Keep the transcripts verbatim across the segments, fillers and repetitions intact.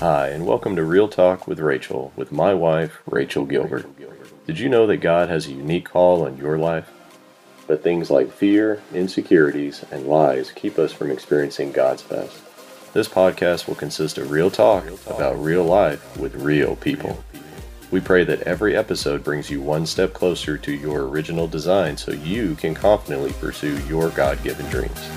Hi, and welcome to Real Talk with Rachel, with my wife, Rachel Gilbert. Did you know that God has a unique call on your life? But things like fear, insecurities, and lies keep us from experiencing God's best. This podcast will consist of real talk about real life with real people. We pray that every episode brings you one step closer to your original design so you can confidently pursue your God-given dreams.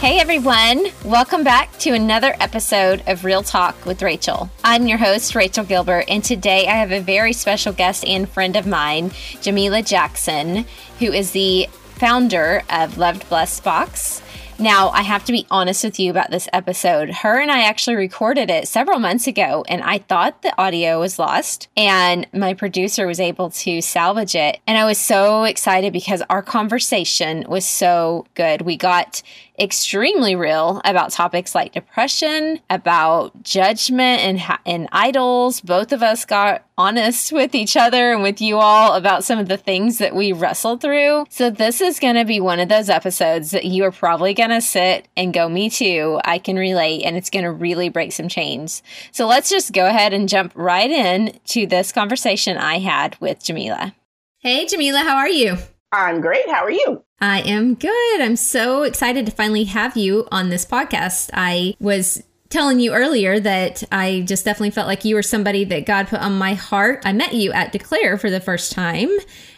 Hey everyone, welcome back to another episode of Real Talk with Rachel. I'm your host, Rachel Gilbert, and today I have a very special guest and friend of mine, Jamila Jackson, who is the founder of Loved Bless Box. Now, I have to be honest with you about this episode. Her and I actually recorded it several months ago, and I thought the audio was lost, and my producer was able to salvage it. And I was so excited because our conversation was so good. We got extremely real about topics like depression, about judgment and, and idols. Both of us got honest with each other and with you all about some of the things that we wrestled through. So this is going to be one of those episodes that you are probably going to sit and go, me too, I can relate, and it's going to really break some chains. So let's just go ahead and jump right in to this conversation I had with Jamila. Hey, Jamila, how are you? I'm great. How are you? I am good. I'm so excited to finally have you on this podcast. I was telling you earlier that I just definitely felt like you were somebody that God put on my heart. I met you at Declare for the first time,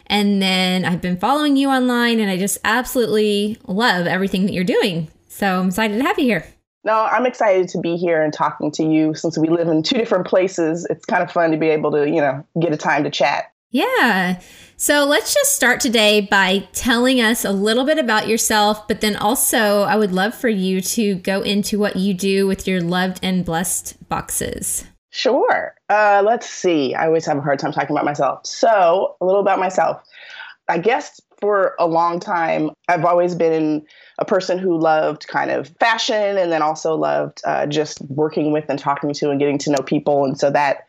and then I've been following you online, and I just absolutely love everything that you're doing. So I'm excited to have you here. No, I'm excited to be here and talking to you. Since we live in two different places, it's kind of fun to be able to, you know, get a time to chat. Yeah. So let's just start today by telling us a little bit about yourself, but then also I would love for you to go into what you do with your Loved and Blessed boxes. Sure. Uh, let's see. I always have a hard time talking about myself. So a little about myself. I guess for a long time, I've always been a person who loved kind of fashion and then also loved uh, just working with and talking to and getting to know people. And so that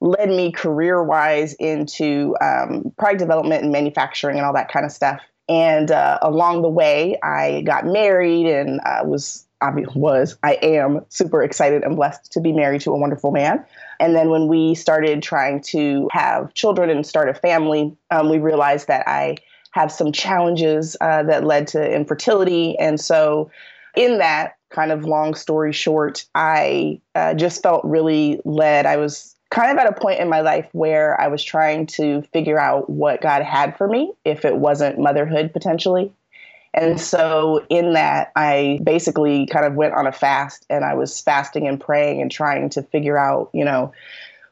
led me career-wise into um, product development and manufacturing and all that kind of stuff. And uh, along the way, I got married and uh, was, I was, I am super excited and blessed to be married to a wonderful man. And then when we started trying to have children and start a family, um, we realized that I have some challenges uh, that led to infertility. And so in that, kind of long story short, I uh, just felt really led. I was kind of at a point in my life where I was trying to figure out what God had for me, if it wasn't motherhood potentially. And so in that, I basically kind of went on a fast, and I was fasting and praying and trying to figure out, you know,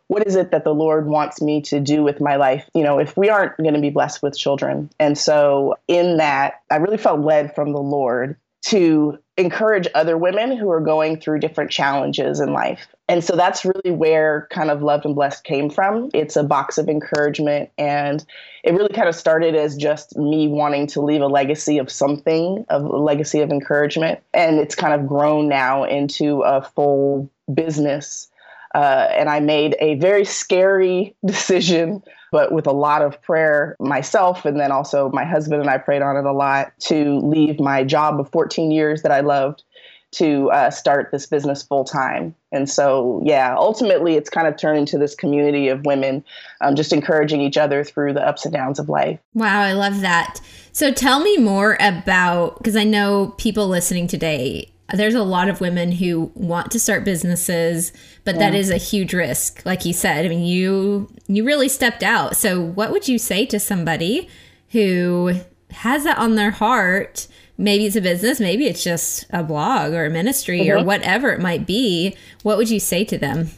what is it that the Lord wants me to do with my life, you know, if we aren't going to be blessed with children. And so in that, I really felt led from the Lord to encourage other women who are going through different challenges in life. And so that's really where kind of Loved and Blessed came from. It's a box of encouragement. And it really kind of started as just me wanting to leave a legacy of something, of a legacy of encouragement. And it's kind of grown now into a full business. Uh, and I made a very scary decision, but with a lot of prayer myself, and then also my husband and I prayed on it a lot, to leave my job of fourteen years that I loved to uh, start this business full time. And so, yeah, ultimately it's kind of turned into this community of women um, just encouraging each other through the ups and downs of life. Wow, I love that. So tell me more about, because I know people listening today, there's a lot of women who want to start businesses, but yeah, that is a huge risk. Like you said, I mean, you you really stepped out. So what would you say to somebody who has that on their heart? Maybe it's a business, maybe it's just a blog or a ministry, mm-hmm, or whatever it might be. What would you say to them?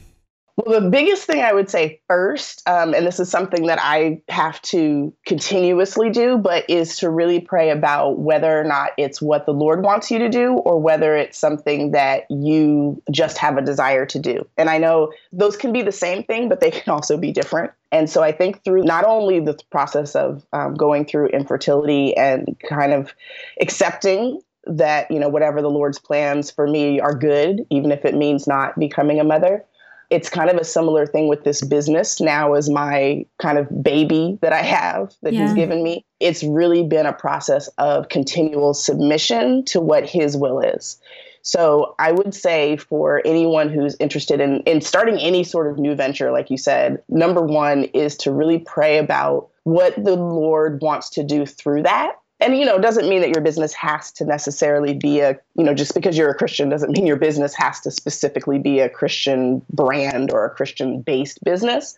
Well, the biggest thing I would say first, um, and this is something that I have to continuously do, but is to really pray about whether or not it's what the Lord wants you to do or whether it's something that you just have a desire to do. And I know those can be the same thing, but they can also be different. And so I think through not only the process of um, going through infertility and kind of accepting that, you know, whatever the Lord's plans for me are good, even if it means not becoming a mother, it's kind of a similar thing with this business now as my kind of baby that I have that yeah. he's given me. It's really been a process of continual submission to what his will is. So I would say for anyone who's interested in, in starting any sort of new venture, like you said, number one is to really pray about what the Lord wants to do through that. And, you know, it doesn't mean that your business has to necessarily be a, you know, just because you're a Christian doesn't mean your business has to specifically be a Christian brand or a Christian-based business.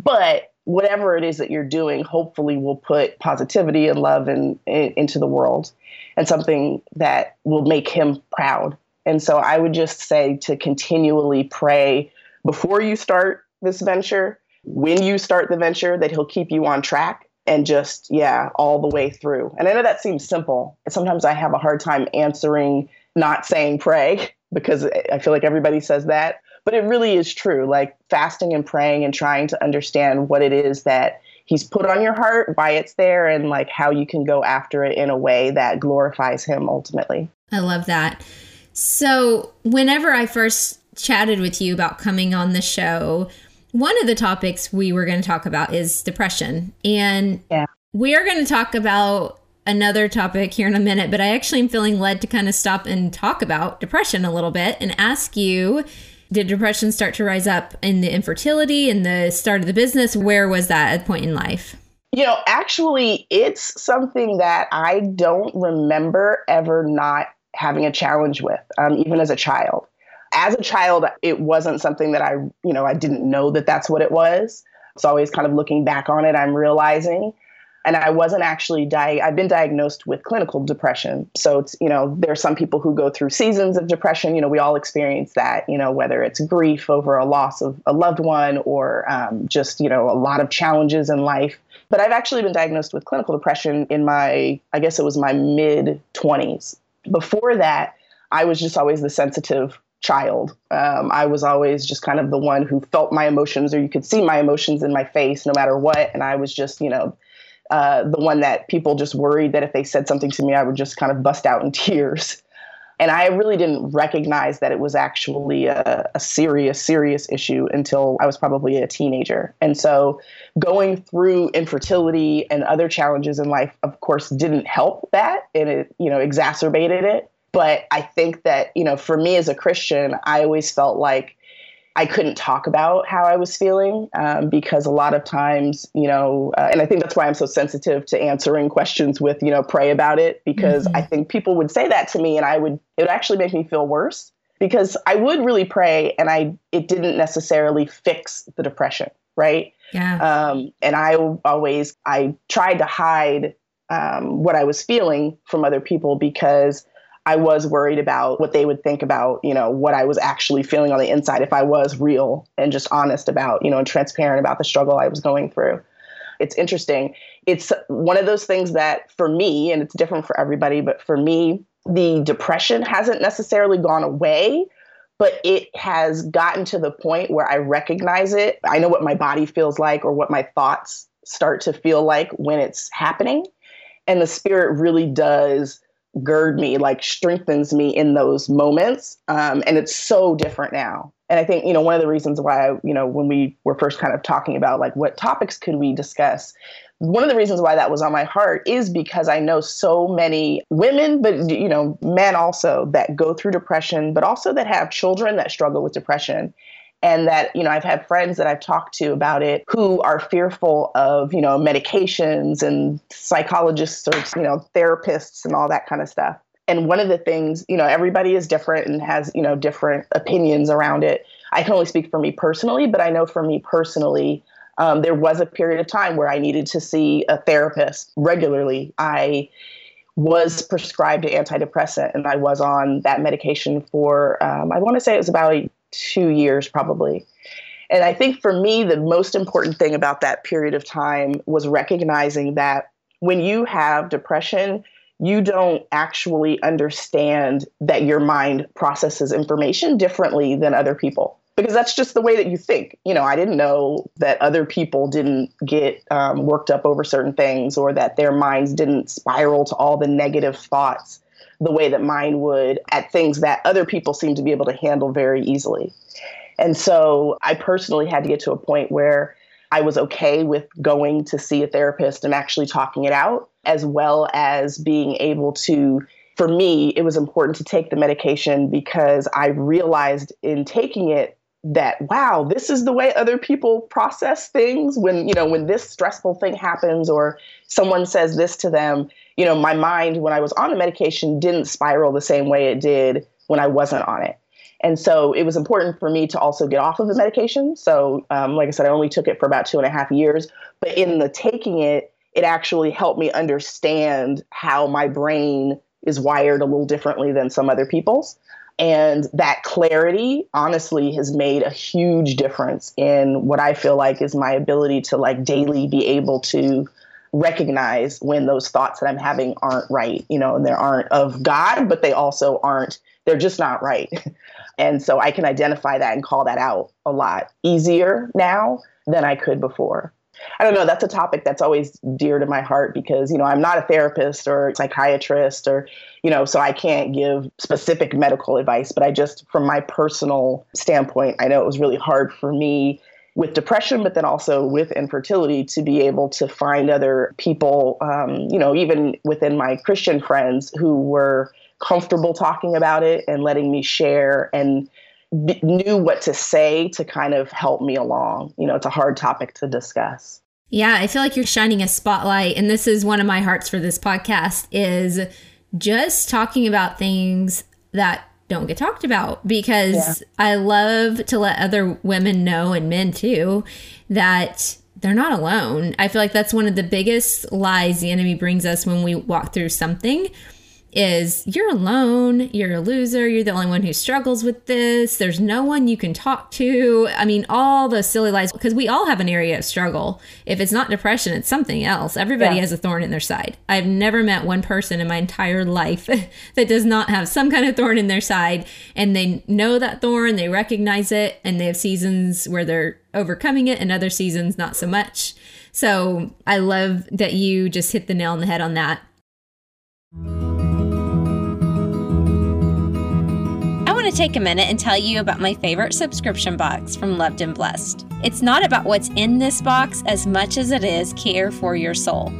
But whatever it is that you're doing, hopefully will put positivity and love in, in, into the world and something that will make him proud. And so I would just say to continually pray before you start this venture, when you start the venture, that he'll keep you on track. And just, yeah, all the way through. And I know that seems simple. Sometimes I have a hard time answering, not saying pray, because I feel like everybody says that. But it really is true, like fasting and praying and trying to understand what it is that he's put on your heart, why it's there, and like how you can go after it in a way that glorifies him ultimately. I love that. So whenever I first chatted with you about coming on the show, one of the topics we were going to talk about is depression. And yeah. we are going to talk about another topic here in a minute, but I actually am feeling led to kind of stop and talk about depression a little bit and ask you, did depression start to rise up in the infertility and in the start of the business? Where was that at a point in life? You know, actually, it's something that I don't remember ever not having a challenge with, um, even as a child. As a child, it wasn't something that I, you know, I didn't know that that's what it was. It's always kind of looking back on it, I'm realizing. And I wasn't actually, di- I've been diagnosed with clinical depression. So, it's, you know, there are some people who go through seasons of depression. You know, we all experience that, you know, whether it's grief over a loss of a loved one or um, just, you know, a lot of challenges in life. But I've actually been diagnosed with clinical depression in my, I guess it was my mid twenties. Before that, I was just always the sensitive child. Um, I was always just kind of the one who felt my emotions, or you could see my emotions in my face no matter what. And I was just, you know, uh, the one that people just worried that if they said something to me, I would just kind of bust out in tears. And I really didn't recognize that it was actually a, a serious, serious issue until I was probably a teenager. And so going through infertility and other challenges in life, of course, didn't help that. And it, you know, exacerbated it. But I think that, you know, for me as a Christian, I always felt like I couldn't talk about how I was feeling um, because a lot of times, you know, uh, and I think that's why I'm so sensitive to answering questions with, you know, pray about it, because mm-hmm. I think people would say that to me and I would, it would actually make me feel worse because I would really pray and I, it didn't necessarily fix the depression. Right. Yeah. Um, and I always, I tried to hide um, what I was feeling from other people because I was worried about what they would think about, you know, what I was actually feeling on the inside if I was real and just honest about, you know, and transparent about the struggle I was going through. It's interesting. It's one of those things that for me, and it's different for everybody, but for me, the depression hasn't necessarily gone away, but it has gotten to the point where I recognize it. I know what my body feels like or what my thoughts start to feel like when it's happening. And the Spirit really does gird me, like strengthens me in those moments. Um, and it's so different now. And I think, you know, one of the reasons why, you know, when we were first kind of talking about like what topics could we discuss, one of the reasons why that was on my heart is because I know so many women, but, you know, men also that go through depression, but also that have children that struggle with depression. And that, you know, I've had friends that I've talked to about it who are fearful of, you know, medications and psychologists or, you know, therapists and all that kind of stuff. And one of the things, you know, everybody is different and has, you know, different opinions around it. I can only speak for me personally, but I know for me personally, um, there was a period of time where I needed to see a therapist regularly. I was prescribed an antidepressant and I was on that medication for, um, I want to say it was about a two years probably. And I think for me, the most important thing about that period of time was recognizing that when you have depression, you don't actually understand that your mind processes information differently than other people, because that's just the way that you think. You know, I didn't know that other people didn't get um, worked up over certain things or that their minds didn't spiral to all the negative thoughts the way that mine would at things that other people seem to be able to handle very easily. And so I personally had to get to a point where I was okay with going to see a therapist and actually talking it out, as well as being able to, for me, it was important to take the medication because I realized in taking it that, wow, this is the way other people process things when, you know, when this stressful thing happens or someone says this to them. You know, my mind when I was on the medication didn't spiral the same way it did when I wasn't on it. And so it was important for me to also get off of the medication. So um, like I said, I only took it for about two and a half years. But in the taking it, it actually helped me understand how my brain is wired a little differently than some other people's. And that clarity, honestly, has made a huge difference in what I feel like is my ability to like daily be able to recognize when those thoughts that I'm having aren't right, you know, and they aren't of God, but they also aren't, they're just not right. And so I can identify that and call that out a lot easier now than I could before. I don't know. That's a topic that's always dear to my heart because, you know, I'm not a therapist or psychiatrist or, you know, so I can't give specific medical advice. But I just, from my personal standpoint, I know it was really hard for me with depression, but then also with infertility to be able to find other people, um, you know, even within my Christian friends who were comfortable talking about it and letting me share and b- knew what to say to kind of help me along. You know, it's a hard topic to discuss. Yeah, I feel like you're shining a spotlight. And this is one of my hearts for this podcast is just talking about things that don't get talked about because yeah. I love to let other women know and men too that they're not alone. I feel like that's one of the biggest lies the enemy brings us when we walk through something is you're alone, you're a loser, you're the only one who struggles with this, there's no one you can talk to. I mean, all those silly lies because we all have an area of struggle. If it's not depression, it's something else. Everybody yeah. has a thorn in their side. I've never met one person in my entire life that does not have some kind of thorn in their side, and they know that thorn, they recognize it, and they have seasons where they're overcoming it and other seasons not so much. So I love that you just hit the nail on the head on that. I want to take a minute and tell you about my favorite subscription box from Loved and Blessed. It's not about what's in this box as much as it is care for your soul.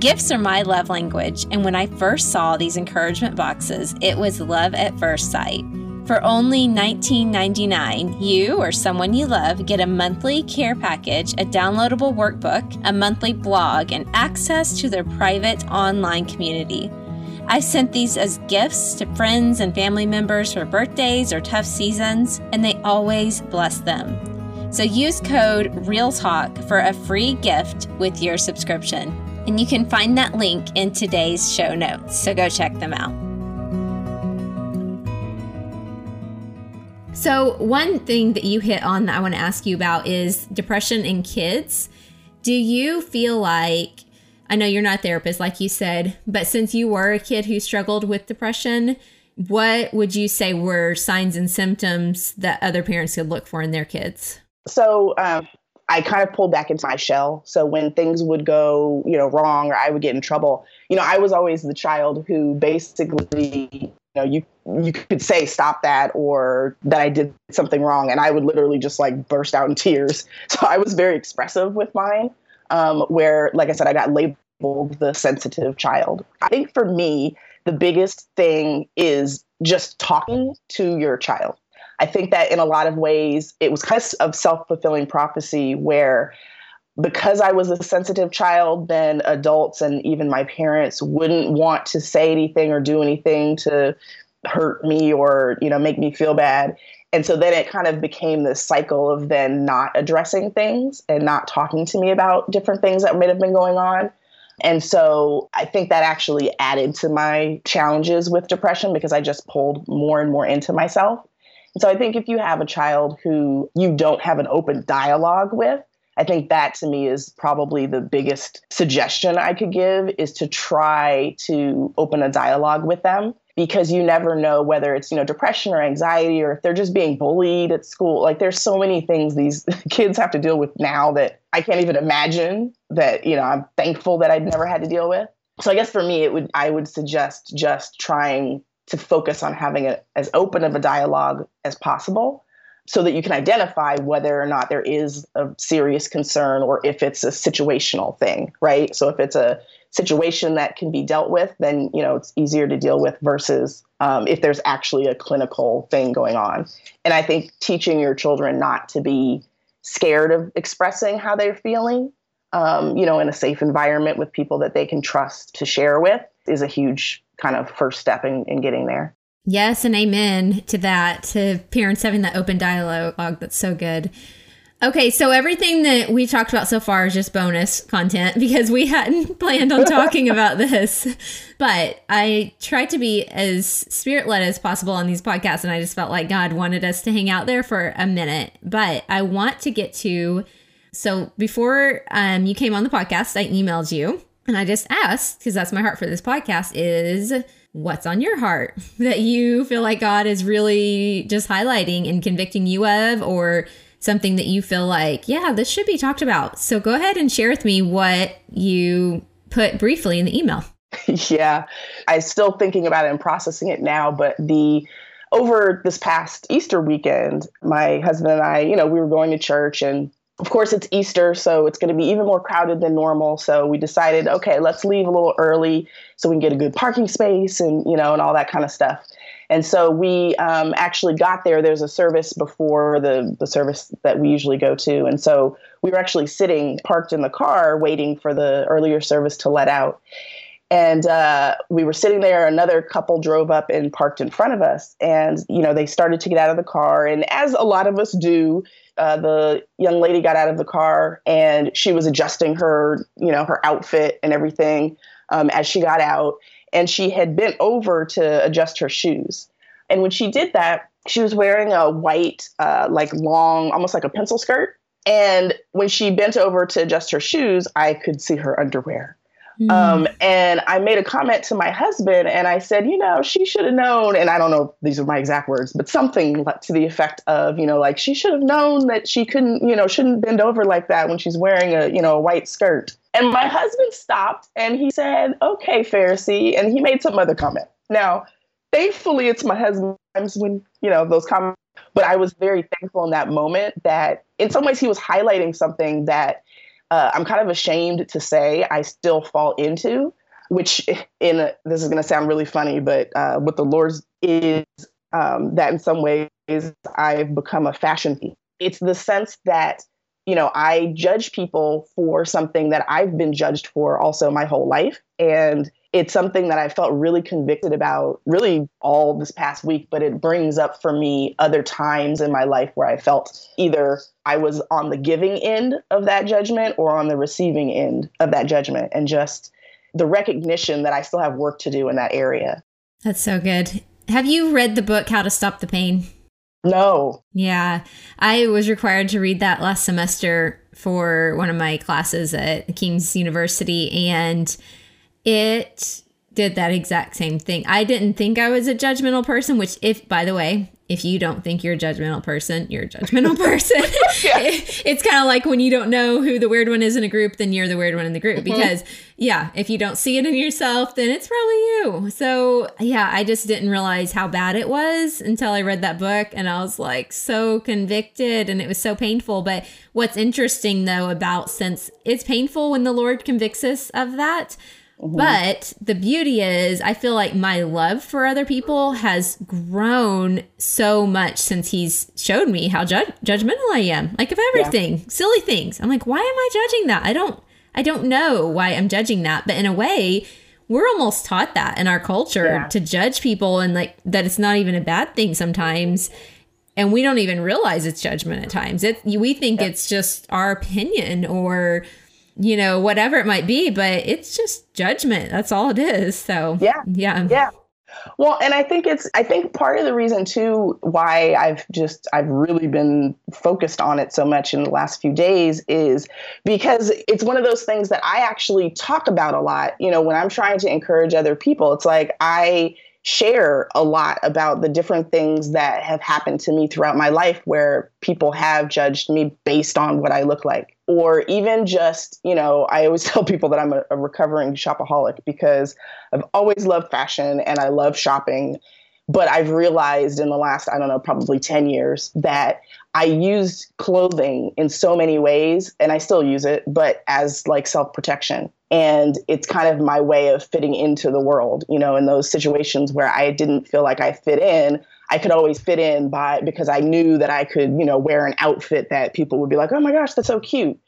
Gifts are my love language, and when I first saw these encouragement boxes, it was love at first sight. For only nineteen ninety-nine dollars, you or someone you love get a monthly care package, a downloadable workbook, a monthly blog, and access to their private online community. I've sent these as gifts to friends and family members for birthdays or tough seasons, and they always bless them. So use code REALTALK for a free gift with your subscription. And you can find that link in today's show notes, so go check them out. So one thing that you hit on that I want to ask you about is depression in kids. Do you feel like, I know you're not a therapist, like you said, but since you were a kid who struggled with depression, what would you say were signs and symptoms that other parents could look for in their kids? So um, I kind of pulled back into my shell. So when things would go, you know, wrong or I would get in trouble, you know, I was always the child who basically, you know, you you could say stop that or that I did something wrong, and I would literally just like burst out in tears. So I was very expressive with mine. Um, where, like I said, I got labeled the sensitive child. I think for me, the biggest thing is just talking to your child. I think that in a lot of ways, it was kind of self-fulfilling prophecy where because I was a sensitive child, then adults and even my parents wouldn't want to say anything or do anything to hurt me or, you know, make me feel bad. And so then it kind of became this cycle of then not addressing things and not talking to me about different things that might have been going on. And so I think that actually added to my challenges with depression because I just pulled more and more into myself. And so I think if you have a child who you don't have an open dialogue with, I think that to me is probably the biggest suggestion I could give is to try to open a dialogue with them. Because you never know whether it's, you know, depression or anxiety or if they're just being bullied at school. Like there's so many things these kids have to deal with now that I can't even imagine that, you know, I'm thankful that I'd never had to deal with. So I guess for me, it would I would suggest just trying to focus on having a, as open of a dialogue as possible, so that you can identify whether or not there is a serious concern or if it's a situational thing, right? So if it's a situation that can be dealt with, then, you know, it's easier to deal with versus um, if there's actually a clinical thing going on. And I think teaching your children not to be scared of expressing how they're feeling, um, you know, in a safe environment with people that they can trust to share with is a huge kind of first step in, in getting there. Yes, and amen to that, to parents having that open dialogue. That's so good. Okay, so everything that we talked about so far is just bonus content because we hadn't planned on talking about this. But I tried to be as spirit-led as possible on these podcasts, and I just felt like God wanted us to hang out there for a minute. But I want to get to, so before um, you came on the podcast, I emailed you, and I just asked, because that's my heart for this podcast, is... what's on your heart that you feel like God is really just highlighting and convicting you of, or something that you feel like, yeah, this should be talked about. So go ahead and share with me what you put briefly in the email. Yeah, I'm still thinking about it and processing it now, but the over this past Easter weekend, my husband and I, you know, we were going to church, and of course it's Easter, so it's going to be even more crowded than normal. So we decided, okay, let's leave a little early so we can get a good parking space and, you know, and all that kind of stuff. And so we um, actually got there. There's a service before the, the service that we usually go to. And so we were actually sitting parked in the car waiting for the earlier service to let out. And uh, we were sitting there. Another couple drove up and parked in front of us. And, you know, they started to get out of the car. And as a lot of us do, Uh, the young lady got out of the car, and she was adjusting her, you know, her outfit and everything um, as she got out. And she had bent over to adjust her shoes. And when she did that, she was wearing a white, uh, like long, almost like a pencil skirt. And when she bent over to adjust her shoes, I could see her underwear. Mm. Um, and I made a comment to my husband, and I said, you know, she should have known. And I don't know, these are my exact words, but something to the effect of, you know, like she should have known that she couldn't, you know, shouldn't bend over like that when she's wearing a, you know, a white skirt. And my husband stopped and he said, okay, Pharisee. And he made some other comment. Now, thankfully, it's my husband when, you know, those comments, but I was very thankful in that moment that in some ways he was highlighting something that Uh, I'm kind of ashamed to say I still fall into, which in a, this is going to sound really funny, but uh, what the Lord's is um, that in some ways I've become a fashion thief. It's the sense that, you know, I judge people for something that I've been judged for also my whole life. And it's something that I felt really convicted about really all this past week, but it brings up for me other times in my life where I felt either I was on the giving end of that judgment or on the receiving end of that judgment, and just the recognition that I still have work to do in that area. That's so good. Have you read the book, How to Stop the Pain? No. Yeah. I was required to read that last semester for one of my classes at King's University, and it did that exact same thing. I didn't think I was a judgmental person, which if, by the way, if you don't think you're a judgmental person, you're a judgmental person. Yeah. it, it's kind of like when you don't know who the weird one is in a group, then you're the weird one in the group. Mm-hmm. Because, yeah, if you don't see it in yourself, then it's probably you. So, yeah, I just didn't realize how bad it was until I read that book. And I was like so convicted, and it was so painful. But what's interesting, though, about since it's painful when the Lord convicts us of that, mm-hmm. But the beauty is, I feel like my love for other people has grown so much since he's showed me how ju- judgmental I am. Like of everything, yeah. Silly things. I'm like, why am I judging that? I don't, I don't know why I'm judging that. But in a way, we're almost taught that in our culture, yeah, to judge people, and like that it's not even a bad thing sometimes. And we don't even realize it's judgment at times. It, we think, yeah, it's just our opinion or, you know, whatever it might be, but it's just judgment. That's all it is. So, yeah. Yeah. Yeah. Well, and I think it's, I think part of the reason too, why I've just, I've really been focused on it so much in the last few days is because it's one of those things that I actually talk about a lot. You know, when I'm trying to encourage other people, it's like, I share a lot about the different things that have happened to me throughout my life where people have judged me based on what I look like. Or even just, you know, I always tell people that I'm a, a recovering shopaholic because I've always loved fashion and I love shopping. But I've realized in the last, I don't know, probably ten years that I used clothing in so many ways, and I still use it, but as like self-protection. And it's kind of my way of fitting into the world, you know, in those situations where I didn't feel like I fit in, I could always fit in by, because I knew that I could, you know, wear an outfit that people would be like, oh my gosh, that's so cute.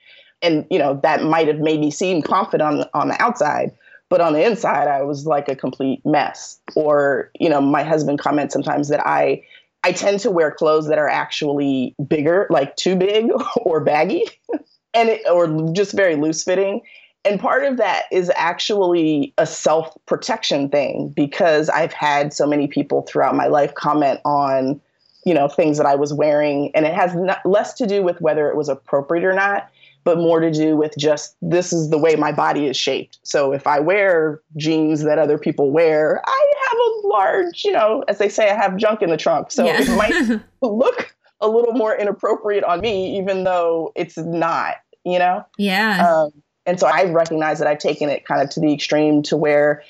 And, you know, that might've made me seem confident on, on the outside. But on the inside, I was like a complete mess. Or, you know, my husband comments sometimes that I I tend to wear clothes that are actually bigger, like too big or baggy, and it, or just very loose fitting. And part of that is actually a self-protection thing, because I've had so many people throughout my life comment on, you know, things that I was wearing. And it has not, less to do with whether it was appropriate or not, but more to do with just, this is the way my body is shaped. So if I wear jeans that other people wear, I have a large, you know, as they say, I have junk in the trunk. So yeah. It might look a little more inappropriate on me, even though it's not, you know? Yeah. Um, and so I recognize that I've taken it kind of to the extreme to where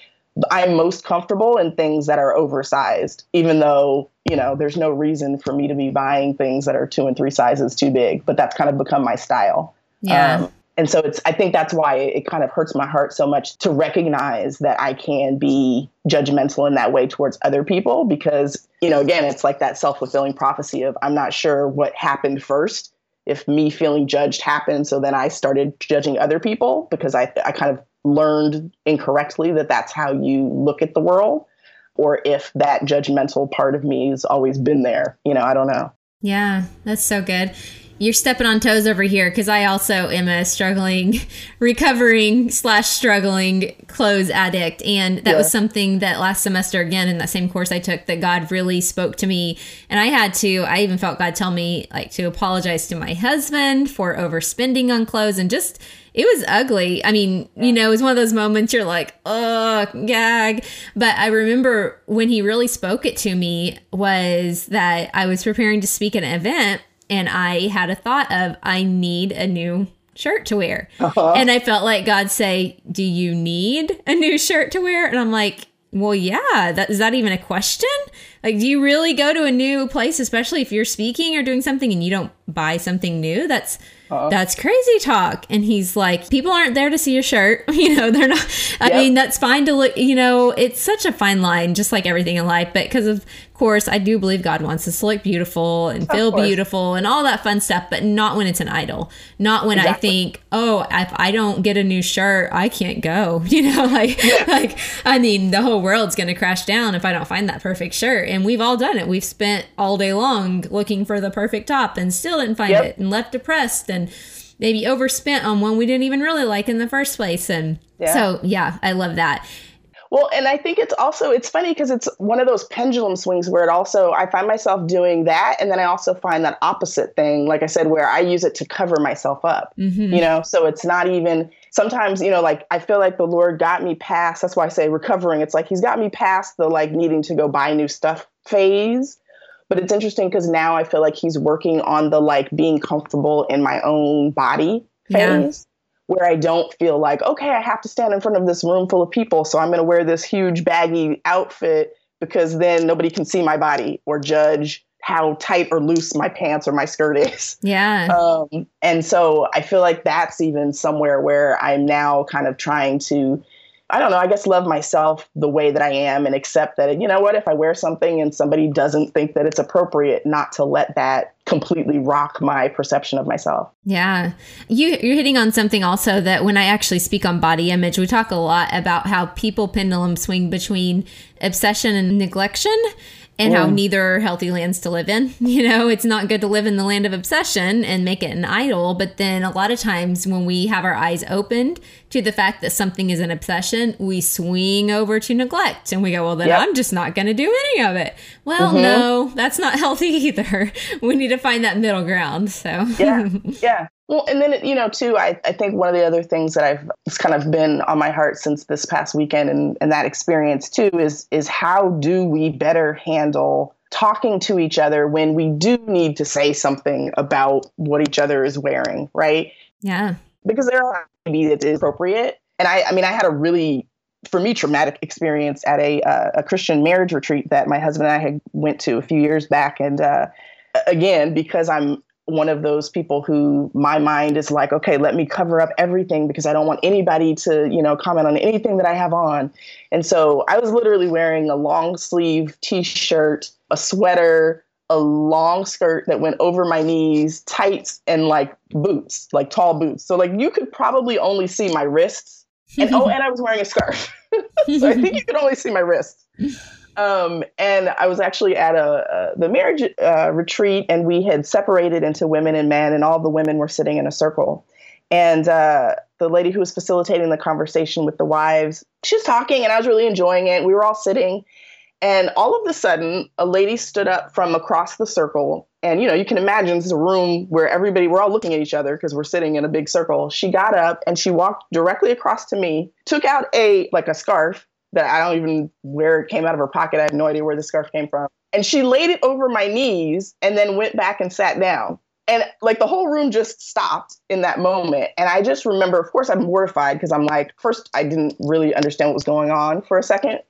I'm most comfortable in things that are oversized, even though, you know, there's no reason for me to be buying things that are two and three sizes too big, but that's kind of become my style. Yeah. Um, and so it's, I think that's why it kind of hurts my heart so much to recognize that I can be judgmental in that way towards other people, because, you know, again, it's like that self-fulfilling prophecy of, I'm not sure what happened first, if me feeling judged happened. So then I started judging other people because I, I kind of learned incorrectly that that's how you look at the world, or if that judgmental part of me has always been there. You know, I don't know. Yeah, that's so good. You're stepping on toes over here, because I also am a struggling, recovering slash struggling clothes addict. And that yeah. was something that last semester, again, in that same course I took, that God really spoke to me. And I had to, I even felt God tell me like to apologize to my husband for overspending on clothes. And just, it was ugly. I mean, yeah. you know, it was one of those moments you're like, oh, gag. But I remember when he really spoke it to me was that I was preparing to speak at an event. And I had a thought of, I need a new shirt to wear. Uh-huh. And I felt like God say, do you need a new shirt to wear? And I'm like, well, yeah, that, is that even a question? Like, do you really go to a new place, especially if you're speaking or doing something and you don't buy something new? That's uh-huh. that's crazy talk. And he's like, people aren't there to see your shirt. You know, they're not. I yep. mean, that's fine to look, you know, it's such a fine line, just like everything in life. But because of course, I do believe God wants us to look beautiful and feel beautiful and all that fun stuff, but not when it's an idol. Not when exactly. I think, oh, if I don't get a new shirt, I can't go. You know, like, yeah. like I mean, the whole world's going to crash down if I don't find that perfect shirt. And we've all done it. We've spent all day long looking for the perfect top and still didn't find yep. it, and left depressed and maybe overspent on one we didn't even really like in the first place. And yeah. so, yeah, I love that. Well, and I think it's also, it's funny because it's one of those pendulum swings where it also, I find myself doing that. And then I also find that opposite thing, like I said, where I use it to cover myself up, mm-hmm. you know, so it's not even sometimes, you know, like I feel like the Lord got me past, that's why I say recovering. It's like, he's got me past the like needing to go buy new stuff phase. But it's interesting because now I feel like he's working on the like being comfortable in my own body phase. Yeah. Where I don't feel like, okay, I have to stand in front of this room full of people, so I'm going to wear this huge baggy outfit because then nobody can see my body or judge how tight or loose my pants or my skirt is. Yeah. Um, and so I feel like that's even somewhere where I'm now kind of trying to, I don't know, I guess love myself the way that I am and accept that, you know what, if I wear something and somebody doesn't think that it's appropriate, not to let that completely rock my perception of myself. Yeah. You, you're hitting on something also that when I actually speak on body image, we talk a lot about how people pendulum swing between obsession and neglection, and mm. how neither are healthy lands to live in. You know, it's not good to live in the land of obsession and make it an idol. But then a lot of times when we have our eyes opened to the fact that something is an obsession, we swing over to neglect and we go, well, then yep. I'm just not going to do any of it. Well, mm-hmm. no, that's not healthy either. We need to find that middle ground. So yeah, yeah. Well, and then, you know, too, I, I think one of the other things that I've, it's kind of been on my heart since this past weekend and, and that experience too, is, is how do we better handle talking to each other when we do need to say something about what each other is wearing, right? Yeah. Because there are maybe that is appropriate. And I, I mean, I had a really, for me, traumatic experience at a, uh, a Christian marriage retreat that my husband and I had went to a few years back. And uh, again, because I'm one of those people who my mind is like, okay, let me cover up everything because I don't want anybody to, you know, comment on anything that I have on. And so I was literally wearing a long sleeve t-shirt, a sweater, a long skirt that went over my knees, tights, and like boots, like tall boots. So like you could probably only see my wrists. And oh, and I was wearing a scarf. So I think you could only see my wrists. Um, and I was actually at a, a the marriage uh, retreat, and we had separated into women and men, and all the women were sitting in a circle. And uh, the lady who was facilitating the conversation with the wives, she was talking, and I was really enjoying it. We were all sitting, and all of a sudden, a lady stood up from across the circle, and you know, you can imagine this is a room where everybody, we're all looking at each other because we're sitting in a big circle. She got up and she walked directly across to me, took out a like a scarf. That I don't even where it came out of her pocket. I have no idea where the scarf came from. And she laid it over my knees and then went back and sat down. And like the whole room just stopped in that moment. And I just remember, of course, I'm horrified because I'm like, first, I didn't really understand what was going on for a second.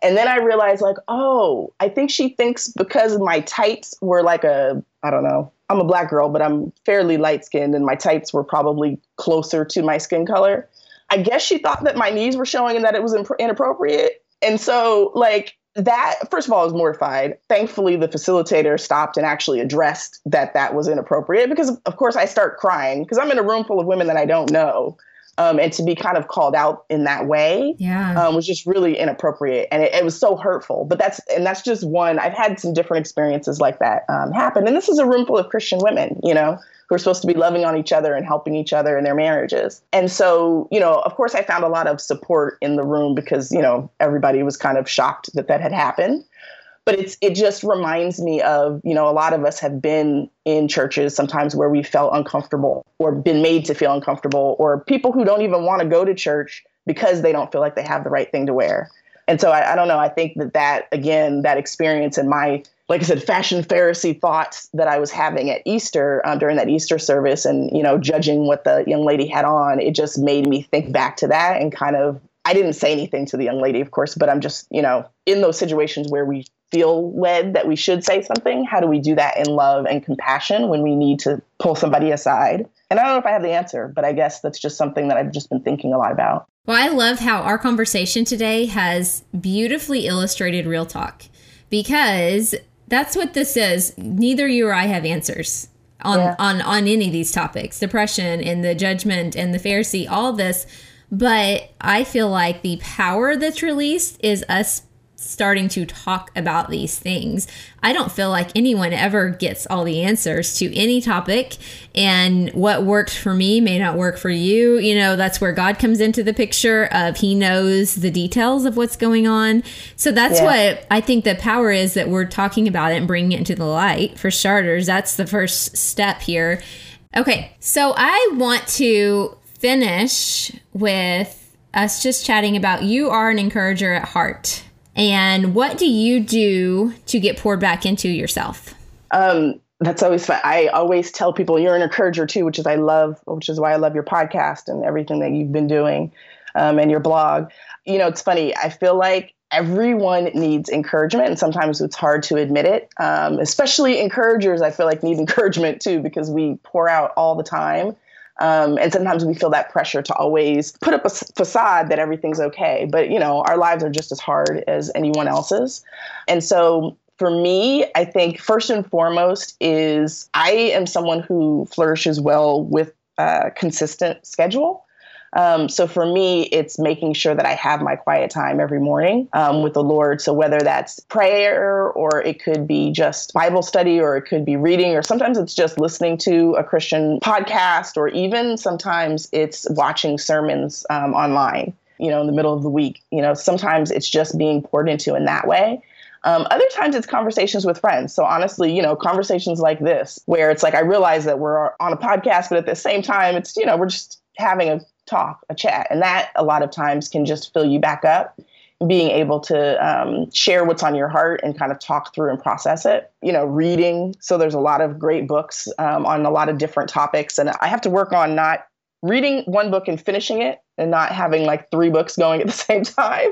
And then I realized like, oh, I think she thinks because my tights were like a, I don't know, I'm a black girl, but I'm fairly light skinned and my tights were probably closer to my skin color. I guess she thought that my knees were showing and that it was imp- inappropriate. And so like that, first of all, I was mortified. Thankfully, the facilitator stopped and actually addressed that that was inappropriate because, of course, I start crying because I'm in a room full of women that I don't know. Um, and to be kind of called out in that way yeah. um, was just really inappropriate. And it, it was so hurtful. But that's and that's just one. I've had some different experiences like that um, happen. And this is a room full of Christian women, you know, who are supposed to be loving on each other and helping each other in their marriages. And so, you know, of course, I found a lot of support in the room because, you know, everybody was kind of shocked that that had happened. But it's it just reminds me of, you know, a lot of us have been in churches sometimes where we felt uncomfortable or been made to feel uncomfortable or people who don't even want to go to church because they don't feel like they have the right thing to wear. And so I, I don't know. I think that that, again, that experience in my like I said, fashion Pharisee thoughts that I was having at Easter um, during that Easter service and, you know, judging what the young lady had on, it just made me think back to that and kind of, I didn't say anything to the young lady, of course, but I'm just, you know, in those situations where we feel led that we should say something, how do we do that in love and compassion when we need to pull somebody aside? And I don't know if I have the answer, but I guess that's just something that I've just been thinking a lot about. Well, I love how our conversation today has beautifully illustrated real talk because that's what this is. Neither you or I have answers on, yeah. on, on any of these topics, depression and the judgment and the Pharisee, all this. But I feel like the power that's released is us starting to talk about these things. I don't feel like anyone ever gets all the answers to any topic, and what worked for me may not work for you. You know, that's where God comes into the picture of he knows the details of what's going on. So that's yeah. what I think the power is that we're talking about it and bringing it into the light for starters. That's the first step here. Okay. So I want to finish with us just chatting about you are an encourager at heart. And what do you do to get poured back into yourself? Um, that's always fun. I always tell people you're an encourager too, which is I love, which is why I love your podcast and everything that you've been doing um, and your blog. You know, it's funny. I feel like everyone needs encouragement, and sometimes it's hard to admit it. Um, especially encouragers, I feel like need encouragement too because we pour out all the time. Um, and sometimes we feel that pressure to always put up a facade that everything's okay. But, you know, our lives are just as hard as anyone else's. And so for me, I think first and foremost is I am someone who flourishes well with a consistent schedule. Um, so for me, it's making sure that I have my quiet time every morning um, with the Lord. So whether that's prayer or it could be just Bible study or it could be reading or sometimes it's just listening to a Christian podcast or even sometimes it's watching sermons um, online, you know, in the middle of the week. You know, sometimes it's just being poured into in that way. Um, other times it's conversations with friends. So honestly, you know, conversations like this, where it's like, I realize that we're on a podcast, but at the same time, it's, you know, we're just having a talk, a chat. And that a lot of times can just fill you back up, being able to um, share what's on your heart and kind of talk through and process it, you know, reading. So there's a lot of great books um, on a lot of different topics. And I have to work on not reading one book and finishing it and not having like three books going at the same time.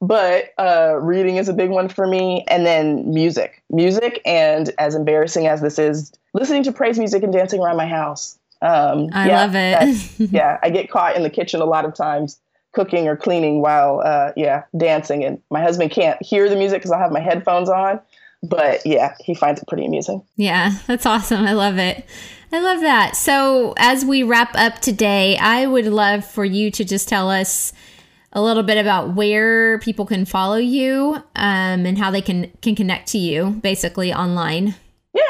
But uh, reading is a big one for me. And then music, music. And as embarrassing as this is, listening to praise music and dancing around my house. Um, I yeah, love it. Yeah. I get caught in the kitchen a lot of times cooking or cleaning while, uh, yeah, dancing. And my husband can't hear the music because I'll have my headphones on. But yeah, he finds it pretty amusing. Yeah, that's awesome. I love it. I love that. So as we wrap up today, I would love for you to just tell us a little bit about where people can follow you um, and how they can, can connect to you basically online.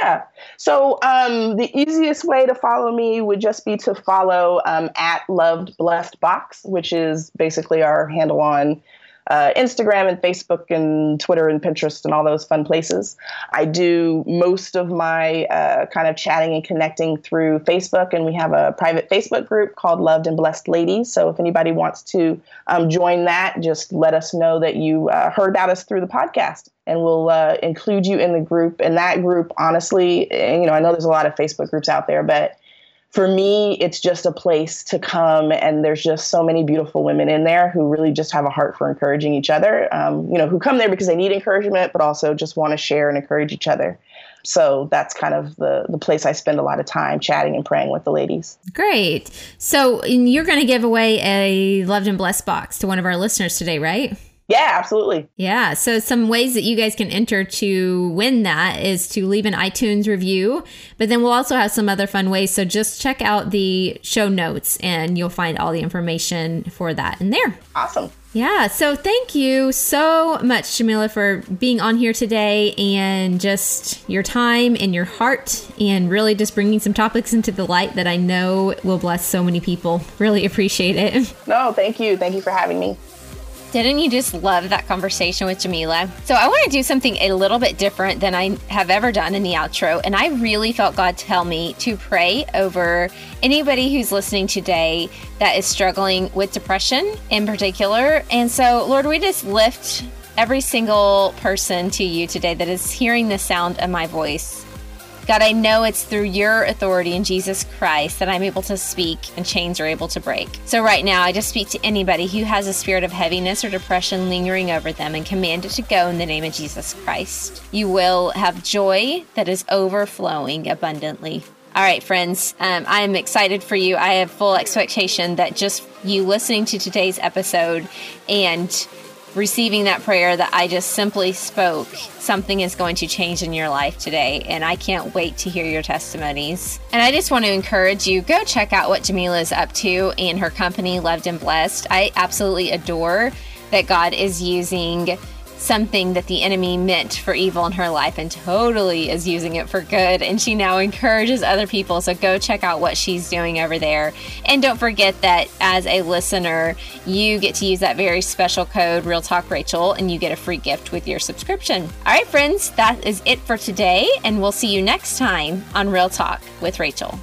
Yeah. So um, the easiest way to follow me would just be to follow um, at Loved Blessed Box, which is basically our handle on uh, Instagram and Facebook and Twitter and Pinterest and all those fun places. I do most of my uh, kind of chatting and connecting through Facebook, and we have a private Facebook group called Loved and Blessed Ladies. So if anybody wants to um, join that, just let us know that you uh, heard about us through the podcast. And we'll uh, include you in the group. And that group, honestly, and, you know, I know there's a lot of Facebook groups out there, but for me, it's just a place to come. And there's just so many beautiful women in there who really just have a heart for encouraging each other, um, you know, who come there because they need encouragement, but also just want to share and encourage each other. So that's kind of the, the place I spend a lot of time chatting and praying with the ladies. Great. So you're going to give away a Loved and Blessed box to one of our listeners today, right? Yeah, absolutely. Yeah. So some ways that you guys can enter to win that is to leave an iTunes review, but then we'll also have some other fun ways. So just check out the show notes and you'll find all the information for that in there. Awesome. Yeah. So thank you so much, Jamila, for being on here today and just your time and your heart and really just bringing some topics into the light that I know will bless so many people. Really appreciate it. No, thank you. Thank you for having me. Didn't you just love that conversation with Jamila? So I want to do something a little bit different than I have ever done in the outro. And I really felt God tell me to pray over anybody who's listening today that is struggling with depression in particular. And so, Lord, we just lift every single person to you today that is hearing the sound of my voice. God, I know it's through your authority in Jesus Christ that I'm able to speak and chains are able to break. So right now, I just speak to anybody who has a spirit of heaviness or depression lingering over them and command it to go in the name of Jesus Christ. You will have joy that is overflowing abundantly. All right, friends, um, I am excited for you. I have full expectation that just you listening to today's episode and receiving that prayer that I just simply spoke, something is going to change in your life today. And I can't wait to hear your testimonies. And I just want to encourage you, go check out what Jamila is up to and her company, Loved and Blessed. I absolutely adore that God is using something that the enemy meant for evil in her life and totally is using it for good. And she now encourages other people. So go check out what she's doing over there. And don't forget that as a listener, you get to use that very special code, Real Talk Rachel, and you get a free gift with your subscription. All right, friends, that is it for today. And we'll see you next time on Real Talk with Rachel.